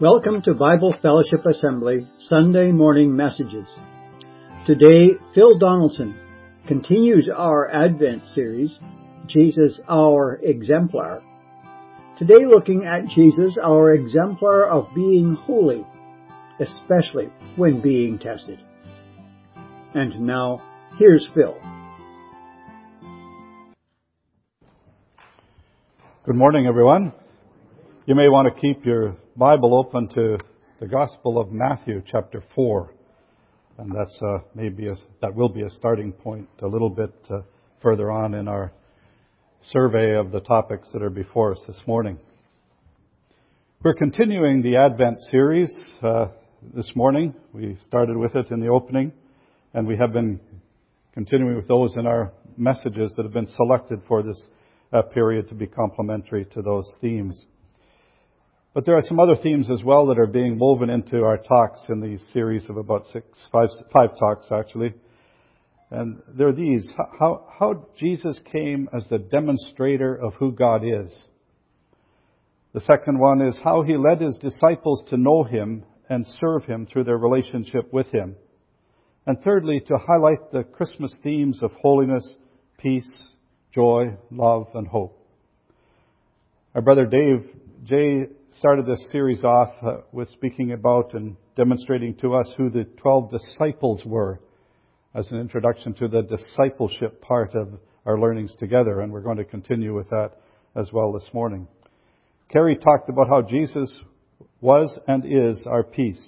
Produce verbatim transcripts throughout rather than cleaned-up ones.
Welcome to Bible Fellowship Assembly Sunday Morning Messages. Today, Phil Donaldson continues our Advent series, Jesus Our Exemplar. Today looking at Jesus, our exemplar of being holy, especially when being tested. And now, here's Phil. Good morning, everyone. You may want to keep your Bible open to the Gospel of Matthew, chapter four, and that's uh, maybe a, that will be a starting point a little bit uh, further on in our survey of the topics that are before us this morning. We're continuing the Advent series uh, this morning. We started with it in the opening, and we have been continuing with those in our messages that have been selected for this uh, period to be complementary to those themes. But there are some other themes as well that are being woven into our talks in these series of about six, five, five talks actually. And they're these, how, how Jesus came as the demonstrator of who God is. The second one is how he led his disciples to know him and serve him through their relationship with him. And thirdly, to highlight the Christmas themes of holiness, peace, joy, love, and hope. Our brother Dave Jay started this series off uh, with speaking about and demonstrating to us who the twelve disciples were as an introduction to the discipleship part of our learnings together, and we're going to continue with that as well this morning. Carrie talked about how Jesus was and is our peace,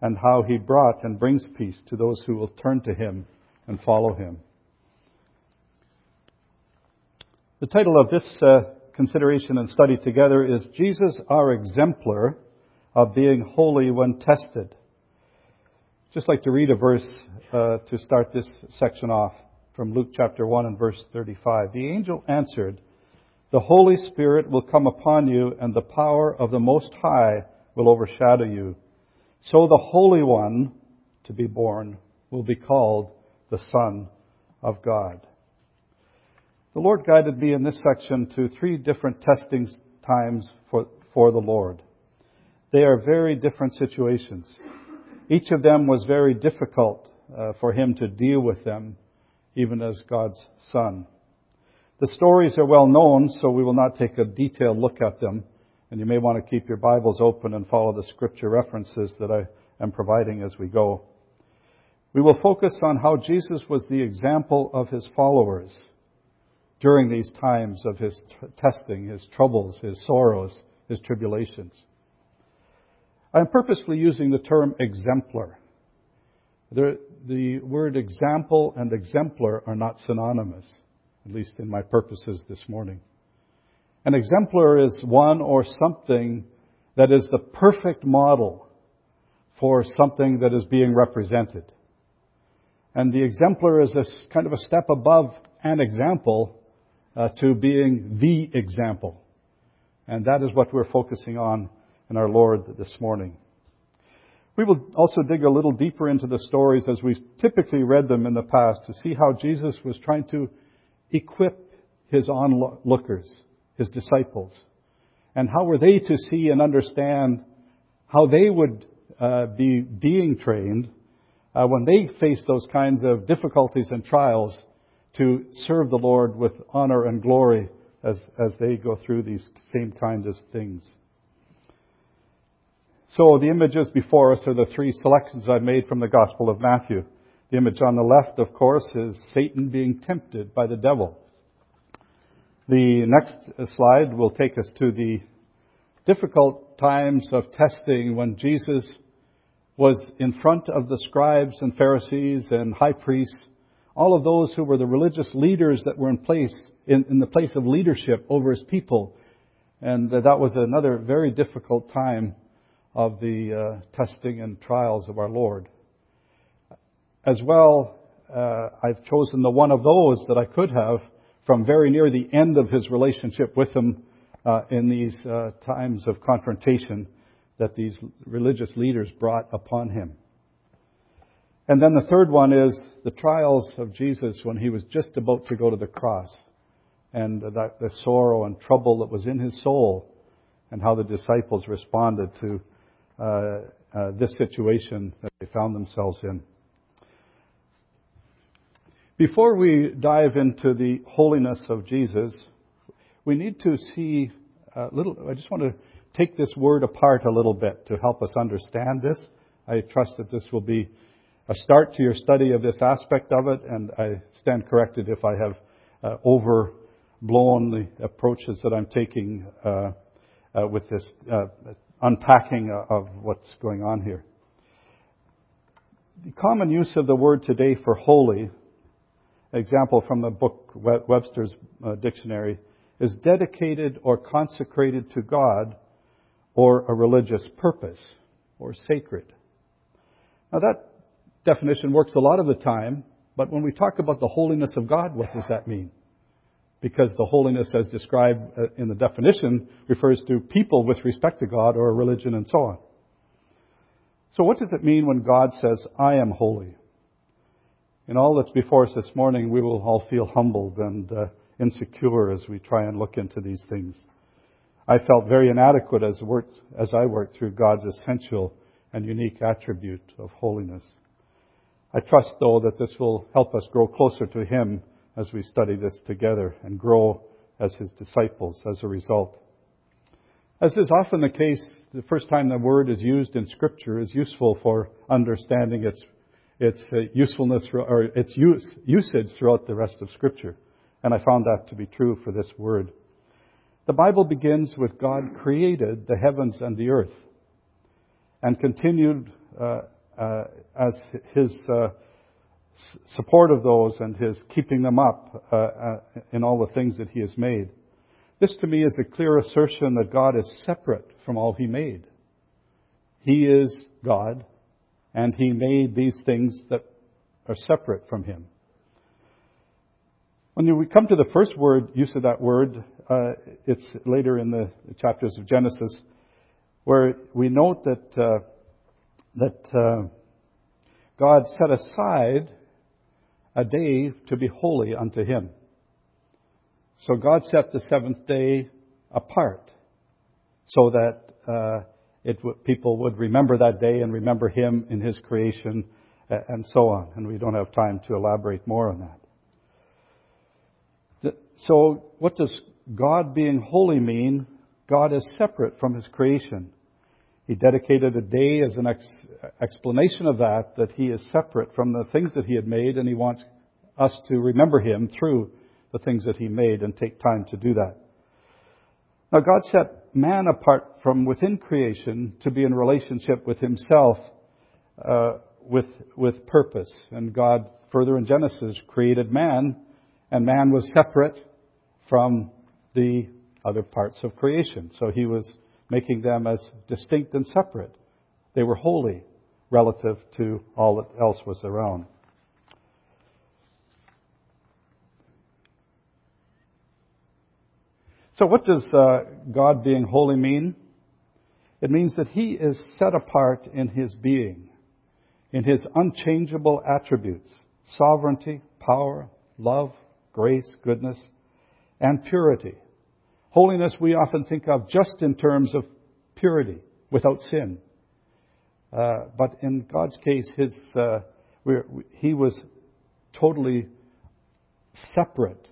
and how he brought and brings peace to those who will turn to him and follow him. The title of this uh, consideration and study together is Jesus, our exemplar of being holy when tested. Just like to read a verse uh, to start this section off from Luke chapter one and verse thirty-five. The angel answered, "The Holy Spirit will come upon you, and the power of the Most High will overshadow you. So the Holy One to be born will be called the Son of God." The Lord guided me in this section to three different testing times for, for the Lord. They are very different situations. Each of them was very difficult uh, for him to deal with them, even as God's Son. The stories are well known, so we will not take a detailed look at them. And you may want to keep your Bibles open and follow the scripture references that I am providing as we go. We will focus on how Jesus was the example of his followers during these times of his t- testing, his troubles, his sorrows, his tribulations. I'm purposely using the term exemplar. The, the word example and exemplar are not synonymous, at least in my purposes this morning. An exemplar is one or something that is the perfect model for something that is being represented. And the exemplar is a kind of a step above an example Uh, to being the example. And that is what we're focusing on in our Lord this morning. We will also dig a little deeper into the stories as we've typically read them in the past to see how Jesus was trying to equip his onlookers, his disciples, and how were they to see and understand how they would uh, be being trained uh, when they face those kinds of difficulties and trials to serve the Lord with honor and glory as, as they go through these same kind of things. So the images before us are the three selections I've made from the Gospel of Matthew. The image on the left, of course, is Satan being tempted by the devil. The next slide will take us to the difficult times of testing when Jesus was in front of the scribes and Pharisees and high priests, all of those who were the religious leaders that were in place, in, in the place of leadership over his people. And that was another very difficult time of the uh, testing and trials of our Lord. As well, uh, I've chosen the one of those that I could have from very near the end of his relationship with them uh, in these uh, times of confrontation that these religious leaders brought upon him. And then the third one is the trials of Jesus when he was just about to go to the cross, and that, the sorrow and trouble that was in his soul, and how the disciples responded to uh, uh, this situation that they found themselves in. Before we dive into the holiness of Jesus, we need to see a little. I just want to take this word apart a little bit to help us understand this. I trust that this will be a start to your study of this aspect of it, and I stand corrected if I have uh, overblown the approaches that I'm taking uh, uh, with this uh, unpacking of what's going on here. The common use of the word today for holy, example from the book Webster's uh, dictionary, is dedicated or consecrated to God or a religious purpose or sacred. Now that definition works a lot of the time, but when we talk about the holiness of God, what does that mean? Because the holiness as described uh, in the definition refers to people with respect to God or religion and so on. So what does it mean when God says, I am holy? In all that's before us this morning, we will all feel humbled and uh, insecure as we try and look into these things. I felt very inadequate as worked, as I worked through God's essential and unique attribute of holiness. I trust, though, that this will help us grow closer to Him as we study this together and grow as His disciples as a result. As is often the case, the first time the word is used in Scripture is useful for understanding its its usefulness or its use, usage throughout the rest of Scripture. And I found that to be true for this word. The Bible begins with God created the heavens and the earth, and continued uh, uh, as His uh, support of those and His keeping them up uh, uh, in all the things that He has made. This to me is a clear assertion that God is separate from all He made. He is God, and He made these things that are separate from Him. When we come to the first word, use of that word, uh, it's later in the chapters of Genesis, where we note that uh, that uh, God set aside a day to be holy unto Him. So God set the seventh day apart so that uh, It w- people would remember that day and remember Him in His creation uh, and so on. And we don't have time to elaborate more on that. The, so what does God being holy mean? God is separate from His creation. He dedicated a day as an ex- explanation of that, that He is separate from the things that He had made, and He wants us to remember Him through the things that He made and take time to do that. Now God set man apart from within creation to be in relationship with Himself uh, with with purpose. And God, further in Genesis, created man, and man was separate from the other parts of creation. So He was making them as distinct and separate. They were holy relative to all that else was around. So what does uh, God being holy mean? It means that He is set apart in His being, in His unchangeable attributes, sovereignty, power, love, grace, goodness, and purity. Holiness we often think of just in terms of purity, without sin. Uh, but in God's case, His uh, we're, He was totally separate,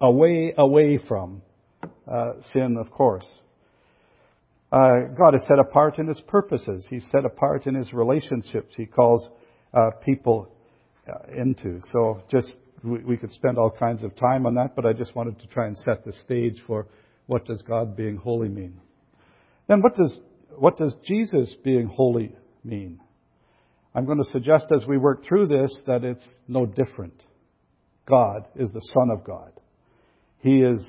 away, away from Uh, sin, of course. Uh, God is set apart in His purposes. He's set apart in His relationships He calls uh, people uh, into. So just we, we could spend all kinds of time on that, but I just wanted to try and set the stage for what does God being holy mean. Then what does what does Jesus being holy mean? I'm going to suggest as we work through this that it's no different. God is the Son of God. He is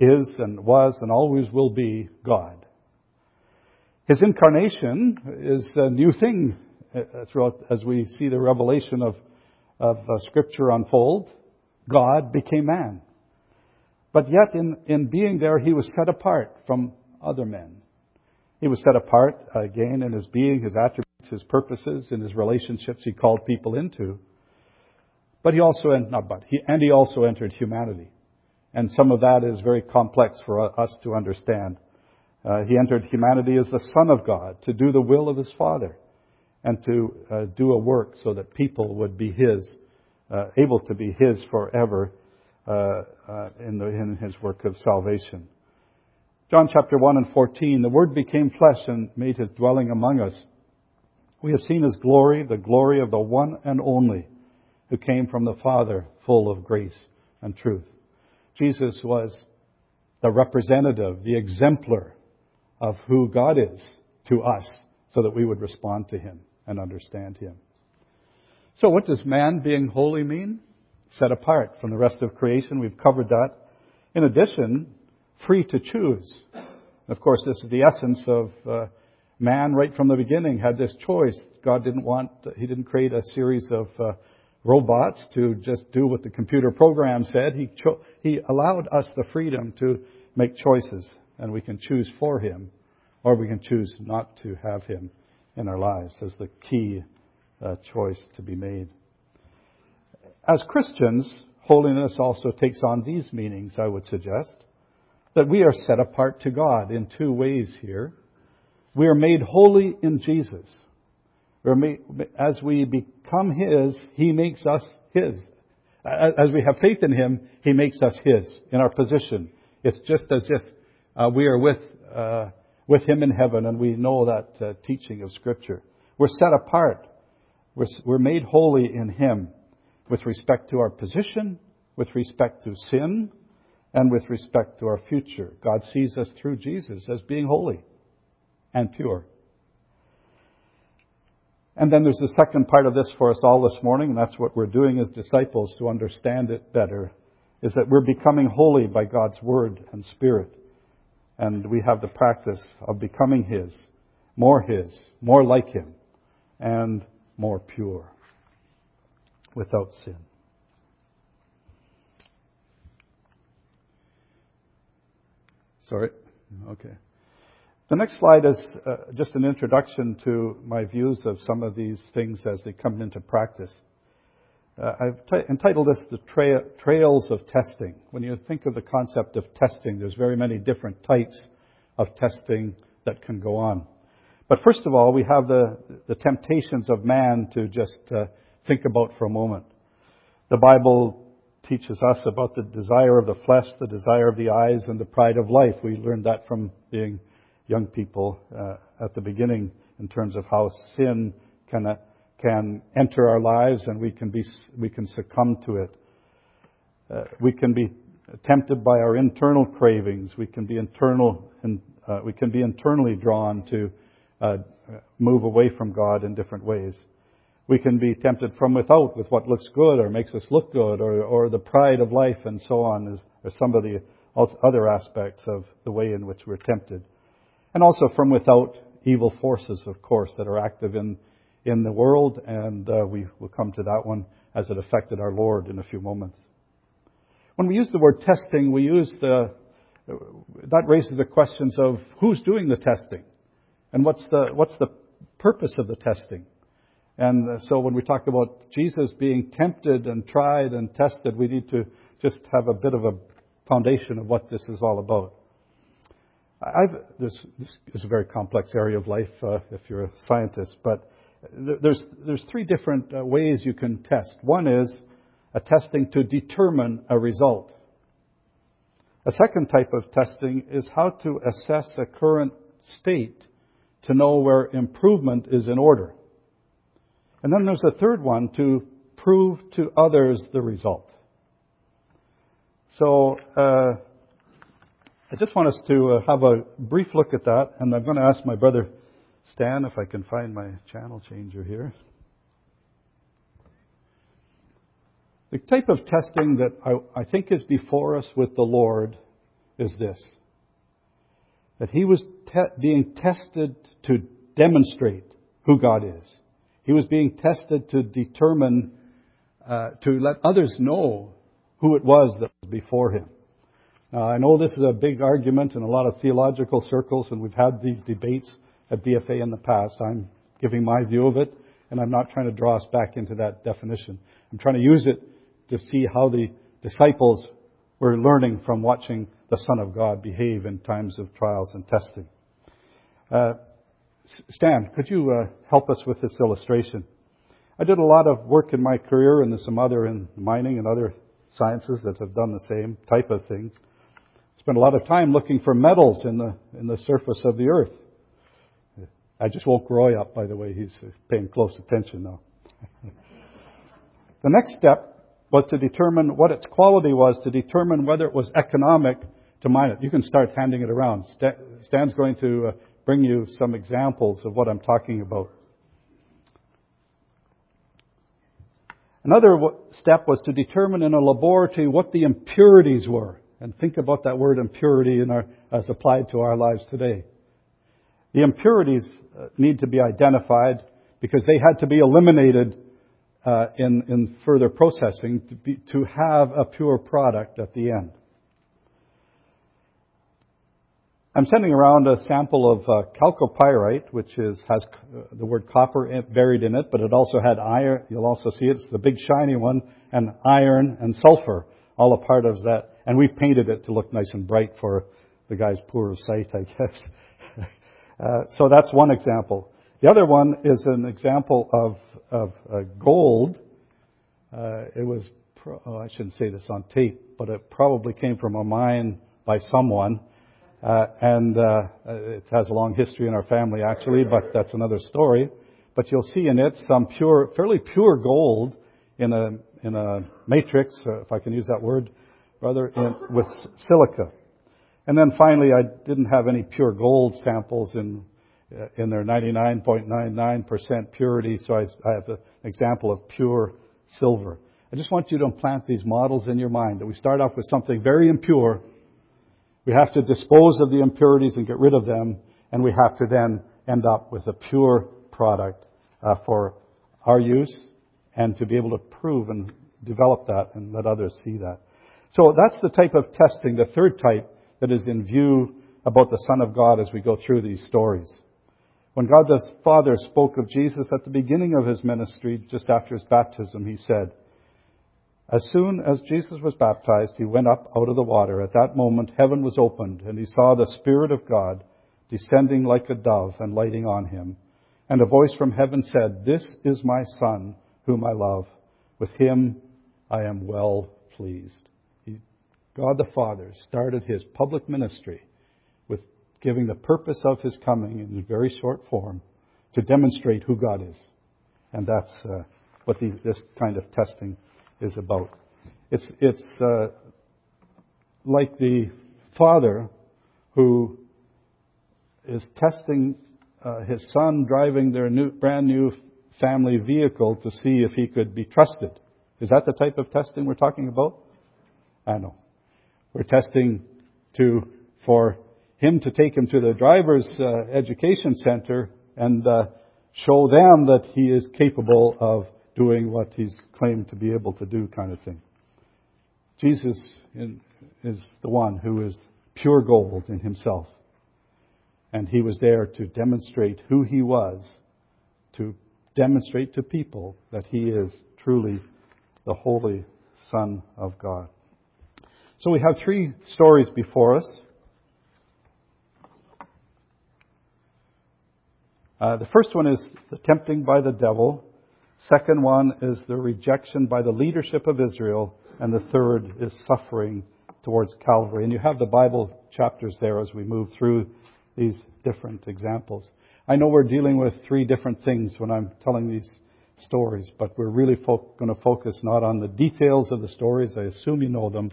is and was and always will be God. His incarnation is a new thing throughout as we see the revelation of, of uh, Scripture unfold. God became man. But yet in, in being there, He was set apart from other men. He was set apart again in His being, His attributes, His purposes, in His relationships He called people into. But He also, not but, he, and He also entered humanity. And some of that is very complex for us to understand. Uh, he entered humanity as the Son of God to do the will of his Father and to uh, do a work so that people would be his, uh, able to be his forever uh, uh, in, the, in his work of salvation. John chapter one and fourteen, the Word became flesh and made his dwelling among us. We have seen his glory, the glory of the one and only who came from the Father, full of grace and truth. Jesus was the representative, the exemplar of who God is to us, so that we would respond to him and understand him. So what does man being holy mean? Set apart from the rest of creation. We've covered that. In addition, free to choose. Of course, this is the essence of uh, man right from the beginning had this choice. God didn't want, he didn't create a series of uh, robots to just do what the computer program said. He cho- he allowed us the freedom to make choices, and we can choose for him, or we can choose not to have him in our lives as the key uh, choice to be made. As Christians, holiness also takes on these meanings, I would suggest, that we are set apart to God in two ways here. We are made holy in Jesus. As we become his, he makes us his. As we have faith in him, he makes us his in our position. It's just as if uh, we are with uh, with him in heaven, and we know that uh, teaching of Scripture. We're set apart. We're, we're made holy in him with respect to our position, with respect to sin, and with respect to our future. God sees us through Jesus as being holy and pure. And then there's the second part of this for us all this morning, and that's what we're doing as disciples to understand it better, is that we're becoming holy by God's Word and Spirit. And we have the practice of becoming his, more his, more like him, and more pure, without sin. Sorry? Okay. The next slide is uh, just an introduction to my views of some of these things as they come into practice. Uh, I've t- entitled this The tra- Trails of Testing. When you think of the concept of testing, there's very many different types of testing that can go on. But first of all, we have the, the temptations of man to just uh, think about for a moment. The Bible teaches us about the desire of the flesh, the desire of the eyes, and the pride of life. We learned that from being young people uh, at the beginning in terms of how sin can uh, can enter our lives, and we can be we can succumb to it. Uh, we can be tempted by our internal cravings. We can be internal and uh, we can be internally drawn to uh, move away from God in different ways. We can be tempted from without with what looks good or makes us look good, or or the pride of life, and so on, or some of the other aspects of the way in which we're tempted. And also from without, evil forces, of course, that are active in, in the world, and uh, we will come to that one as it affected our Lord in a few moments. When we use the word testing, we use the, that raises the questions of who's doing the testing, and what's the, what's the purpose of the testing. And so when we talk about Jesus being tempted and tried and tested, we need to just have a bit of a foundation of what this is all about. I've, this, this is a very complex area of life uh, if you're a scientist, but there's there's three different uh, ways you can test. One is a testing to determine a result. A second type of testing is how to assess a current state to know where improvement is in order. And then there's a third one, to prove to others the result. So uh I just want us to have a brief look at that, and I'm going to ask my brother Stan if I can find my channel changer here. The type of testing that I, I think is before us with the Lord is this, that he was te- being tested to demonstrate who God is. He was being tested to determine, uh, to let others know who it was that was before him. Uh, I know this is a big argument in a lot of theological circles, and we've had these debates at B F A in the past. I'm giving my view of it, and I'm not trying to draw us back into that definition. I'm trying to use it to see how the disciples were learning from watching the Son of God behave in times of trials and testing. Uh, Stan, could you uh, help us with this illustration? I did a lot of work in my career, and there's some other in mining and other sciences that have done the same type of thing. Spent a lot of time looking for metals in the in the surface of the earth. I just woke Roy up, by the way. He's paying close attention now. The next step was to determine what its quality was, to determine whether it was economic to mine it. You can start handing it around. Stan's going to bring you some examples of what I'm talking about. Another step was to determine in a laboratory what the impurities were. And think about that word impurity in our, as applied to our lives today. The impurities need to be identified because they had to be eliminated uh, in, in further processing to, be, to have a pure product at the end. I'm sending around a sample of uh, chalcopyrite, which is has uh, the word copper buried in it, but it also had iron. You'll also see it. It's the big shiny one, and iron and sulfur, all a part of that. And we painted it to look nice and bright for the guy's poor sight, I guess. uh, so that's one example. The other one is an example of of uh, gold. Uh, it was, pro- oh, I shouldn't say this on tape, but it probably came from a mine by someone. Uh, and uh, it has a long history in our family, actually, but that's another story. But you'll see in it some pure, fairly pure gold in a in a matrix, uh, if I can use that word, rather, in, with silica. And then finally, I didn't have any pure gold samples in uh, in their ninety-nine point nine nine percent purity, so I, I have an example of pure silver. I just want you to implant these models in your mind, that we start off with something very impure. We have to dispose of the impurities and get rid of them, and we have to then end up with a pure product uh, for our use and to be able to prove and develop that and let others see that. So that's the type of testing, the third type that is in view about the Son of God as we go through these stories. When God the Father spoke of Jesus at the beginning of his ministry, just after his baptism, he said, "As soon as Jesus was baptized, he went up out of the water. At that moment, heaven was opened, and he saw the Spirit of God descending like a dove and lighting on him. And a voice from heaven said, 'This is my Son, whom I love. With him I am well pleased.'" He, God the Father started his public ministry with giving the purpose of his coming in very short form to demonstrate who God is. And that's uh, what the, this kind of testing is about. It's it's uh, like the father who is testing uh, his son driving their new, brand new family vehicle to see if he could be trusted. Is that the type of testing we're talking about? I know. We're testing to for him to take him to the driver's uh, education center and uh, show them that he is capable of doing what he's claimed to be able to do, kind of thing. Jesus in, is the one who is pure gold in himself. And he was there to demonstrate who he was, to demonstrate to people that he is truly the Holy Son of God. So we have three stories before us. Uh, the first one is the tempting by the devil. Second one is the rejection by the leadership of Israel. And the third is suffering towards Calvary. And you have the Bible chapters there as we move through these different examples. I know we're dealing with three different things when I'm telling these stories, but we're really fo- going to focus not on the details of the stories. I assume you know them.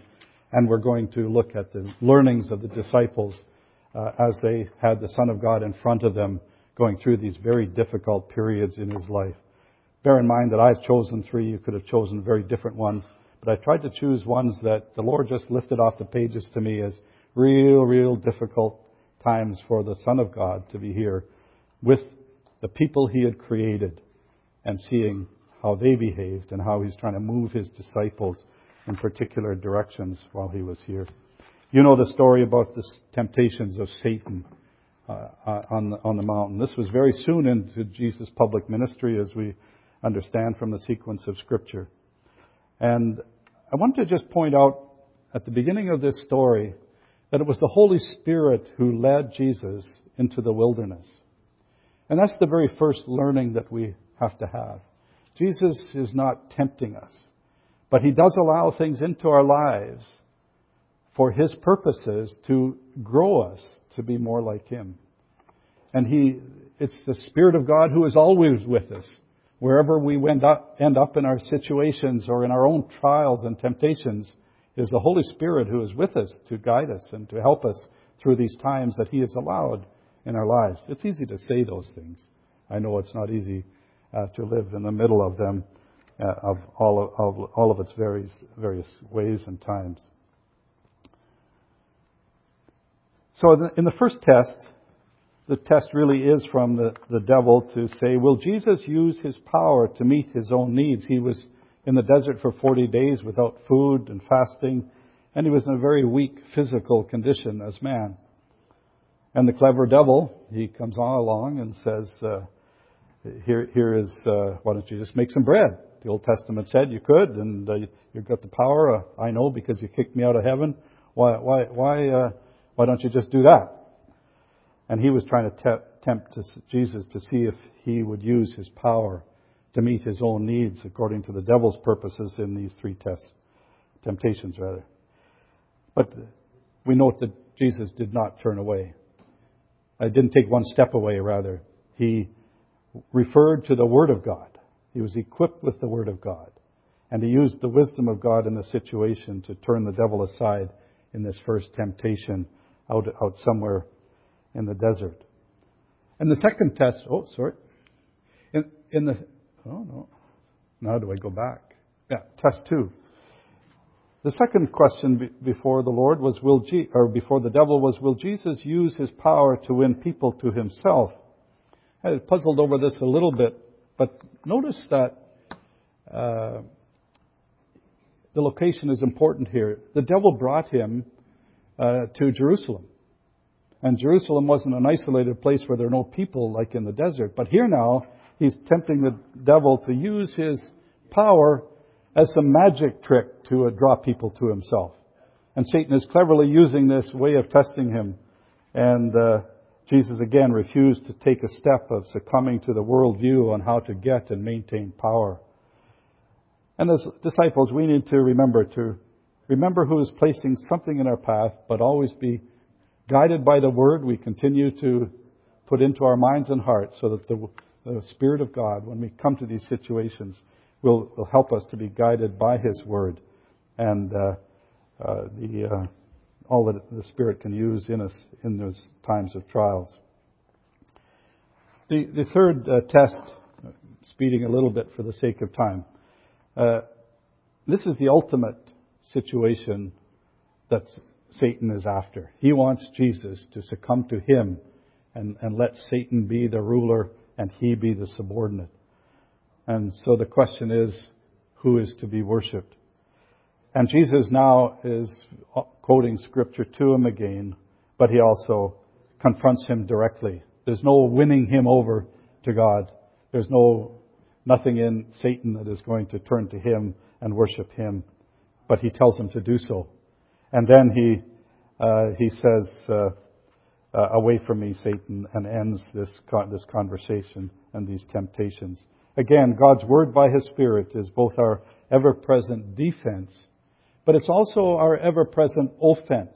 And we're going to look at the learnings of the disciples uh, as they had the Son of God in front of them going through these very difficult periods in his life. Bear in mind that I've chosen three. You could have chosen very different ones. But I tried to choose ones that the Lord just lifted off the pages to me as real, real difficult times for the Son of God to be here with the people he had created and seeing how they behaved and how he's trying to move his disciples in particular directions while he was here. You know the story about the temptations of Satan uh, on the, on the mountain. This was very soon into Jesus' public ministry, as we understand from the sequence of Scripture. And I want to just point out at the beginning of this story that it was the Holy Spirit who led Jesus into the wilderness. And that's the very first learning that we have to have. Jesus is not tempting us, but he does allow things into our lives for his purposes to grow us to be more like him. And he, it's the Spirit of God who is always with us, wherever we end up, end up in our situations or in our own trials and temptations, is the Holy Spirit who is with us to guide us and to help us through these times that he has allowed in our lives. It's easy to say those things. I know it's not easy uh, to live in the middle of them, uh, of all of, of all of its various various ways and times. So in the first test, the test really is from the, the devil to say, will Jesus use his power to meet his own needs? He was in the desert for forty days without food and fasting, and he was in a very weak physical condition as man. And the clever devil, he comes on along and says, uh, here, here is, uh, why don't you just make some bread? The Old Testament said you could, and uh, you've got the power. Uh, I know because you kicked me out of heaven. Why, why, why, uh, why don't you just do that? And he was trying to te- tempt to Jesus to see if he would use his power to meet his own needs according to the devil's purposes in these three tests, temptations rather. But we note that Jesus did not turn away. I didn't take one step away, rather. He referred to the Word of God. He was equipped with the Word of God. And he used the wisdom of God in the situation to turn the devil aside in this first temptation out, out somewhere in the desert. And the second test, oh, sorry. In, in the, oh no, now do I go back? Yeah, test two. The second question before the Lord was, will Je- or before the devil was, will Jesus use his power to win people to himself? I puzzled over this a little bit, but notice that uh, the location is important here. The devil brought him uh, to Jerusalem, and Jerusalem wasn't an isolated place where there are no people like in the desert. But here now, he's tempting the devil to use his power as some magic trick to uh, draw people to himself. And Satan is cleverly using this way of testing him. And uh, Jesus again refused to take a step of succumbing to the worldview on how to get and maintain power. And as disciples, we need to remember to remember who is placing something in our path, but always be guided by the Word we continue to put into our minds and hearts so that the, the Spirit of God, when we come to these situations, Will, will help us to be guided by His Word and uh, uh, the, uh, all that the Spirit can use in us in those times of trials. The, the third uh, test, speeding a little bit for the sake of time, uh, this is the ultimate situation that Satan is after. He wants Jesus to succumb to him and, and let Satan be the ruler and he be the subordinate. And so the question is, who is to be worshipped? And Jesus now is quoting Scripture to him again, but he also confronts him directly. There's no winning him over to God. There's no nothing in Satan that is going to turn to him and worship him, but he tells him to do so. And then he uh, he says, uh, uh, "Away from me, Satan," and ends this con- this conversation and these temptations. Again, God's Word by His Spirit is both our ever-present defense, but it's also our ever-present offense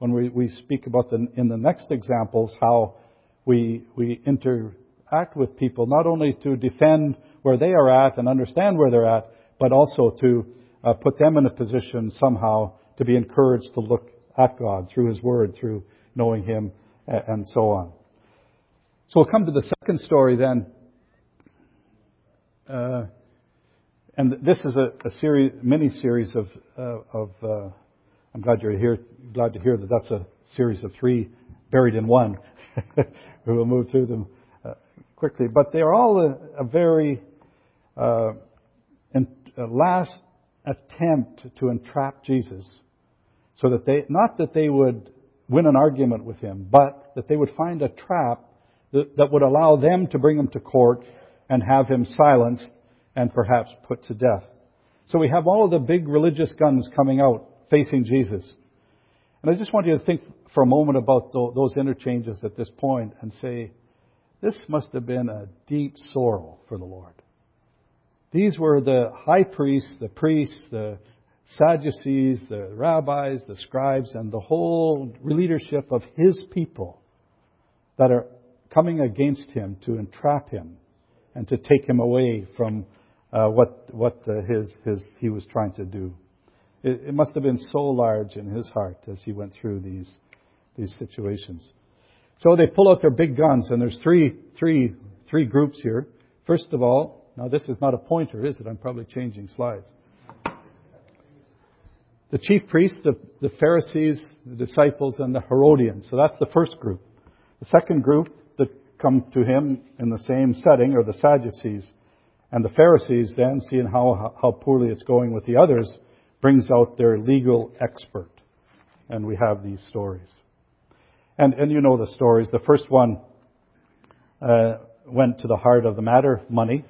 when we, we speak about the, in the next examples how we we interact with people, not only to defend where they are at and understand where they're at, but also to uh, put them in a position somehow to be encouraged to look at God through His Word, through knowing Him, and so on. So we'll come to the second story then. Uh, and this is a, a series, mini series of. Uh, of uh, I'm glad you're here. Glad to hear that that's a series of three buried in one. We will move through them uh, quickly, but they are all a, a very uh, in, a last attempt to entrap Jesus, so that they not that they would win an argument with him, but that they would find a trap that, that would allow them to bring him to court and have him silenced and perhaps put to death. So we have all of the big religious guns coming out facing Jesus. And I just want you to think for a moment about those interchanges at this point and say, this must have been a deep sorrow for the Lord. These were the high priests, the priests, the Sadducees, the rabbis, the scribes, and the whole leadership of his people that are coming against him to entrap him and to take him away from uh, what what uh, his his he was trying to do. It, it must have been so large in his heart as he went through these these situations. So they pull out their big guns, and there's three three three groups here. First of all, now this is not a pointer, is it? I'm probably changing slides. The chief priests, the, the Pharisees, the disciples, and the Herodians. So that's the first group. The second group that come to him in the same setting are the Sadducees. And the Pharisees then, seeing how, how poorly it's going with the others, brings out their legal expert. And we have these stories. And, and you know the stories. The first one uh, went to the heart of the matter, money.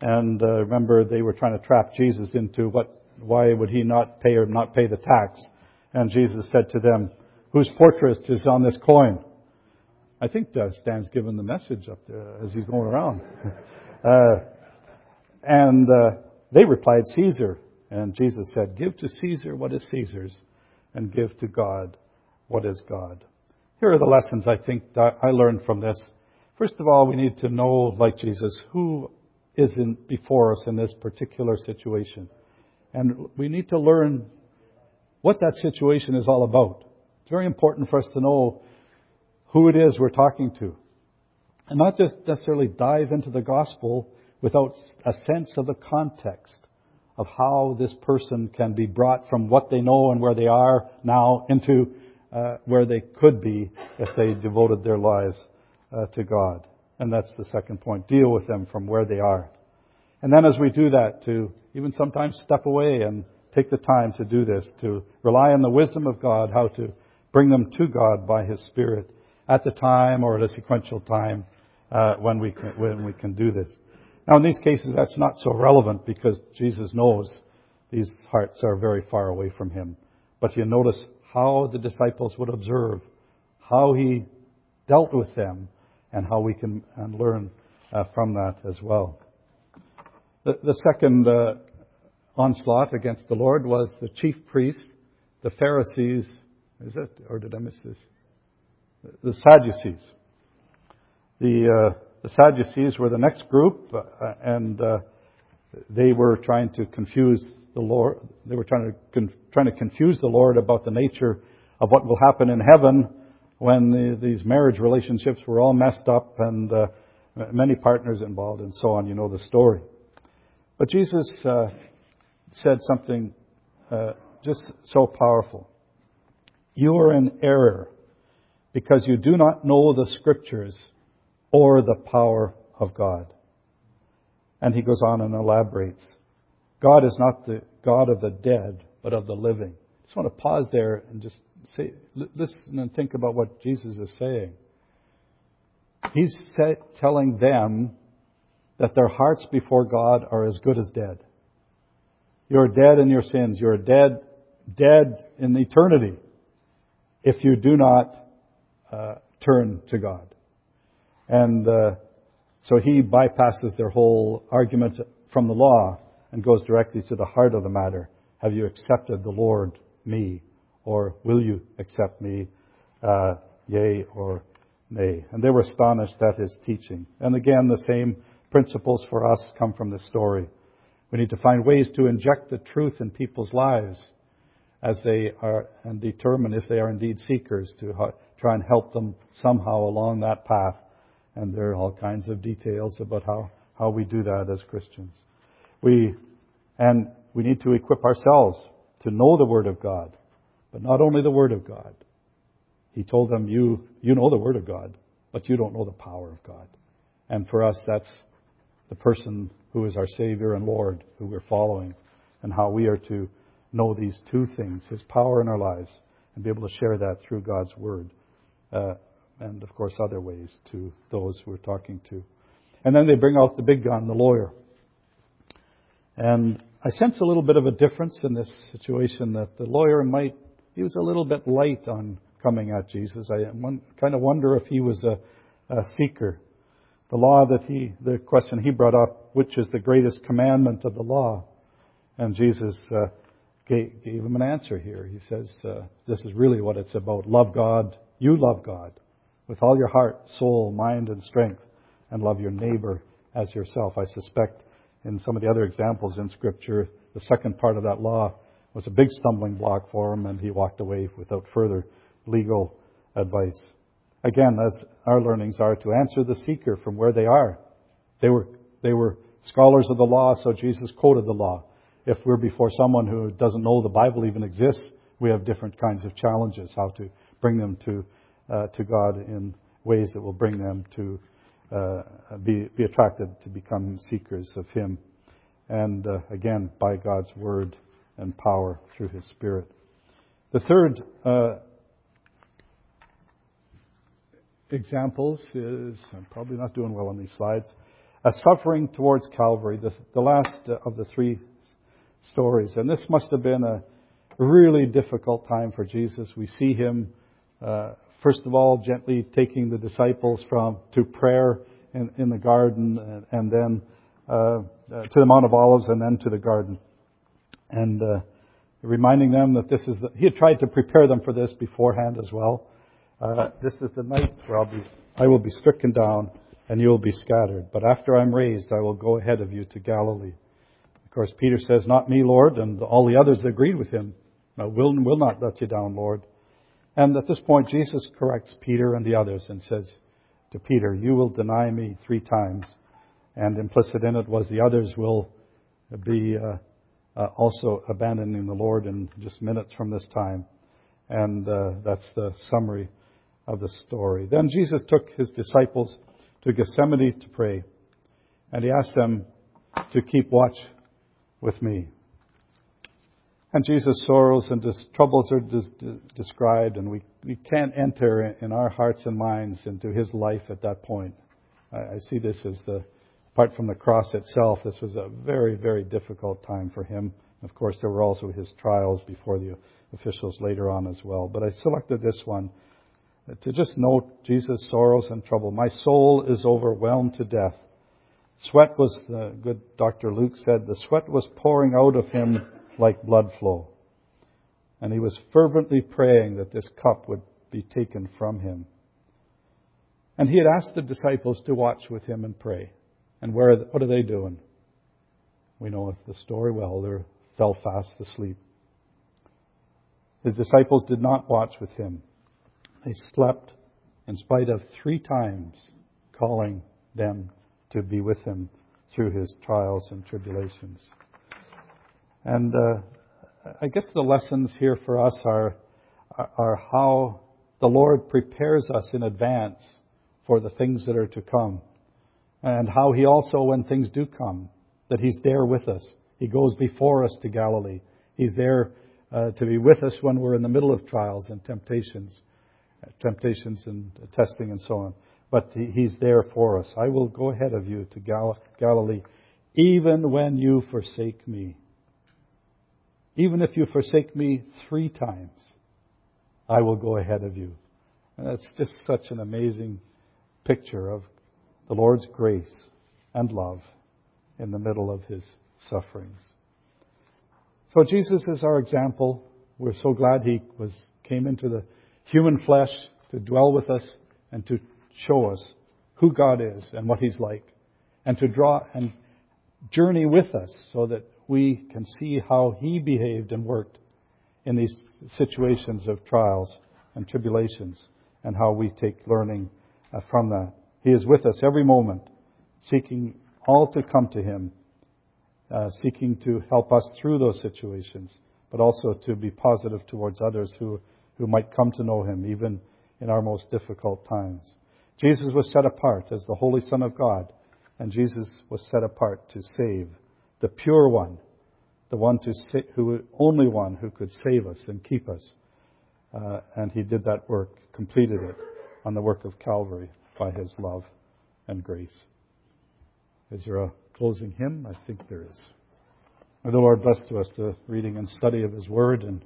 And uh, remember, they were trying to trap Jesus into what why would he not pay or not pay the tax? And Jesus said to them, whose portrait is on this coin? I think uh, Stan's given the message up there as he's going around. uh, and uh, they replied, Caesar. And Jesus said, give to Caesar what is Caesar's and give to God what is God. Here are the lessons I think that I learned from this. First of all, we need to know, like Jesus, who is in before us in this particular situation. And we need to learn what that situation is all about. It's very important for us to know who it is we're talking to. And not just necessarily dive into the gospel without a sense of the context of how this person can be brought from what they know and where they are now into uh, where they could be if they devoted their lives uh, to God. And that's the second point. Deal with them from where they are. And then as we do that, to even sometimes step away and take the time to do this, to rely on the wisdom of God, how to bring them to God by His Spirit at the time or at a sequential time uh, when we can, when we can do this. Now, in these cases, that's not so relevant because Jesus knows these hearts are very far away from Him. But you notice how the disciples would observe, how He dealt with them, and how we can and learn uh, from that as well. The, the second uh, onslaught against the Lord was the chief priest, the Pharisees, is it, or did I miss this? The Sadducees. The, uh, the Sadducees were the next group, uh, and uh, they were trying to confuse the Lord. They were trying to con- trying to confuse the Lord about the nature of what will happen in heaven when the, these marriage relationships were all messed up and uh, many partners involved and so on. You know the story. But Jesus uh, said something uh, just so powerful. You are in error because you do not know the Scriptures or the power of God. And he goes on and elaborates. God is not the God of the dead, but of the living. I just want to pause there and just say, listen and think about what Jesus is saying. He's say, telling them that their hearts before God are as good as dead. You're dead in your sins. You're dead, dead in eternity if you do not uh, turn to God. And uh, so he bypasses their whole argument from the law and goes directly to the heart of the matter. Have you accepted the Lord, me? Or will you accept me, uh, yea or nay? And they were astonished at his teaching. And again, the same principles for us come from this story. We need to find ways to inject the truth in people's lives as they are, and determine if they are indeed seekers, to try and help them somehow along that path. And there are all kinds of details about how, how we do that as Christians. We, and we need to equip ourselves to know the Word of God, but not only the Word of God. He told them, you, you know the Word of God, but you don't know the power of God. And for us, that's the person who is our Savior and Lord, who we're following, and how we are to know these two things, His power in our lives, and be able to share that through God's Word, uh, and, of course, other ways to those we're talking to. And then they bring out the big gun, the lawyer. And I sense a little bit of a difference in this situation, that the lawyer might, he was a little bit light on coming at Jesus. I kind of wonder if he was a, a seeker. The law that he, the question he brought up, which is the greatest commandment of the law? And Jesus uh, gave, gave him an answer here. He says, uh, this is really what it's about. Love God. You love God with all your heart, soul, mind, and strength, and love your neighbor as yourself. I suspect in some of the other examples in Scripture, the second part of that law was a big stumbling block for him, and he walked away without further legal advice. Again, as our learnings are, to answer the seeker from where they are. They were they were scholars of the law, so Jesus quoted the law. If we're before someone who doesn't know the Bible even exists, we have different kinds of challenges, how to bring them to uh, to God in ways that will bring them to uh, be, be attracted to become seekers of Him. And uh, again, by God's Word and power through His Spirit. The third uh examples is, I'm probably not doing well on these slides, a suffering towards Calvary, the, the last of the three stories. And this must have been a really difficult time for Jesus. We see him, uh, first of all, gently taking the disciples from to prayer in, in the garden, and, and then uh, to the Mount of Olives, and then to the garden. And uh, reminding them that this is, the, he had tried to prepare them for this beforehand as well. Uh, this is the night where I'll be, I will be stricken down and you will be scattered. But after I'm raised, I will go ahead of you to Galilee. Of course, Peter says, not me, Lord. And all the others agreed with him. I will, will not let you down, Lord. And at this point, Jesus corrects Peter and the others and says to Peter, you will deny me three times. And implicit in it was the others will be uh, uh, also abandoning the Lord in just minutes from this time. And uh, that's the summary of the story. Then Jesus took his disciples to Gethsemane to pray, and he asked them to keep watch with me. And Jesus' sorrows and dis- troubles are dis- described, and we, we can't enter in our hearts and minds into his life at that point. I, I see this as the, apart from the cross itself, this was a very, very difficult time for him. Of course, there were also his trials before the officials later on as well. But I selected this one to just note Jesus' sorrows and trouble. My soul is overwhelmed to death. Sweat was, uh, good Doctor Luke said, the sweat was pouring out of him like blood flow. And he was fervently praying that this cup would be taken from him. And he had asked the disciples to watch with him and pray. And where? What are they doing? We know the story well. They fell fast asleep. His disciples did not watch with him. They slept in spite of three times calling them to be with him through his trials and tribulations. And uh, I guess the lessons here for us are, are how the Lord prepares us in advance for the things that are to come. And how he also, when things do come, that he's there with us. He goes before us to Galilee. He's there uh, to be with us when we're in the middle of trials and temptations. temptations and testing and so on. But he's there for us. I will go ahead of you to Gal- Galilee, even when you forsake me. Even if you forsake me three times, I will go ahead of you. And that's just such an amazing picture of the Lord's grace and love in the middle of his sufferings. So Jesus is our example. We're so glad he was came into the human flesh to dwell with us and to show us who God is and what he's like, and to draw and journey with us so that we can see how he behaved and worked in these situations of trials and tribulations, and how we take learning from that. He is with us every moment, seeking all to come to him, uh, seeking to help us through those situations, but also to be positive towards others who who might come to know him, even in our most difficult times. Jesus was set apart as the Holy Son of God, and Jesus was set apart to save the pure one, the one to sa- who only one who could save us and keep us. Uh, and he did that work, completed it on the work of Calvary by his love and grace. Is there a closing hymn? I think there is. May the Lord bless to us the reading and study of his word, and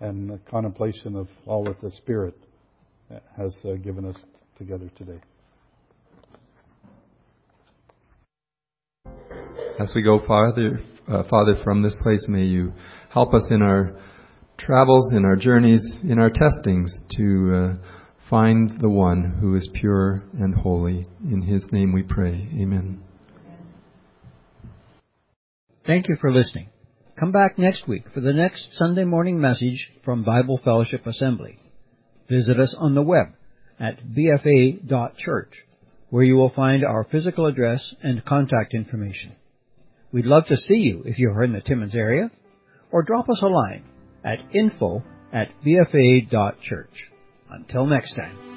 and the contemplation of all that the Spirit has uh, given us together today. As we go farther, uh, farther from this place, may you help us in our travels, in our journeys, in our testings to uh, find the one who is pure and holy. In his name we pray. Amen. Thank you for listening. Come back next week for the next Sunday morning message from Bible Fellowship Assembly. Visit us on the web at b f a dot church, where you will find our physical address and contact information. We'd love to see you if you are in the Timmins area, or drop us a line at info at b f a dot church. Until next time.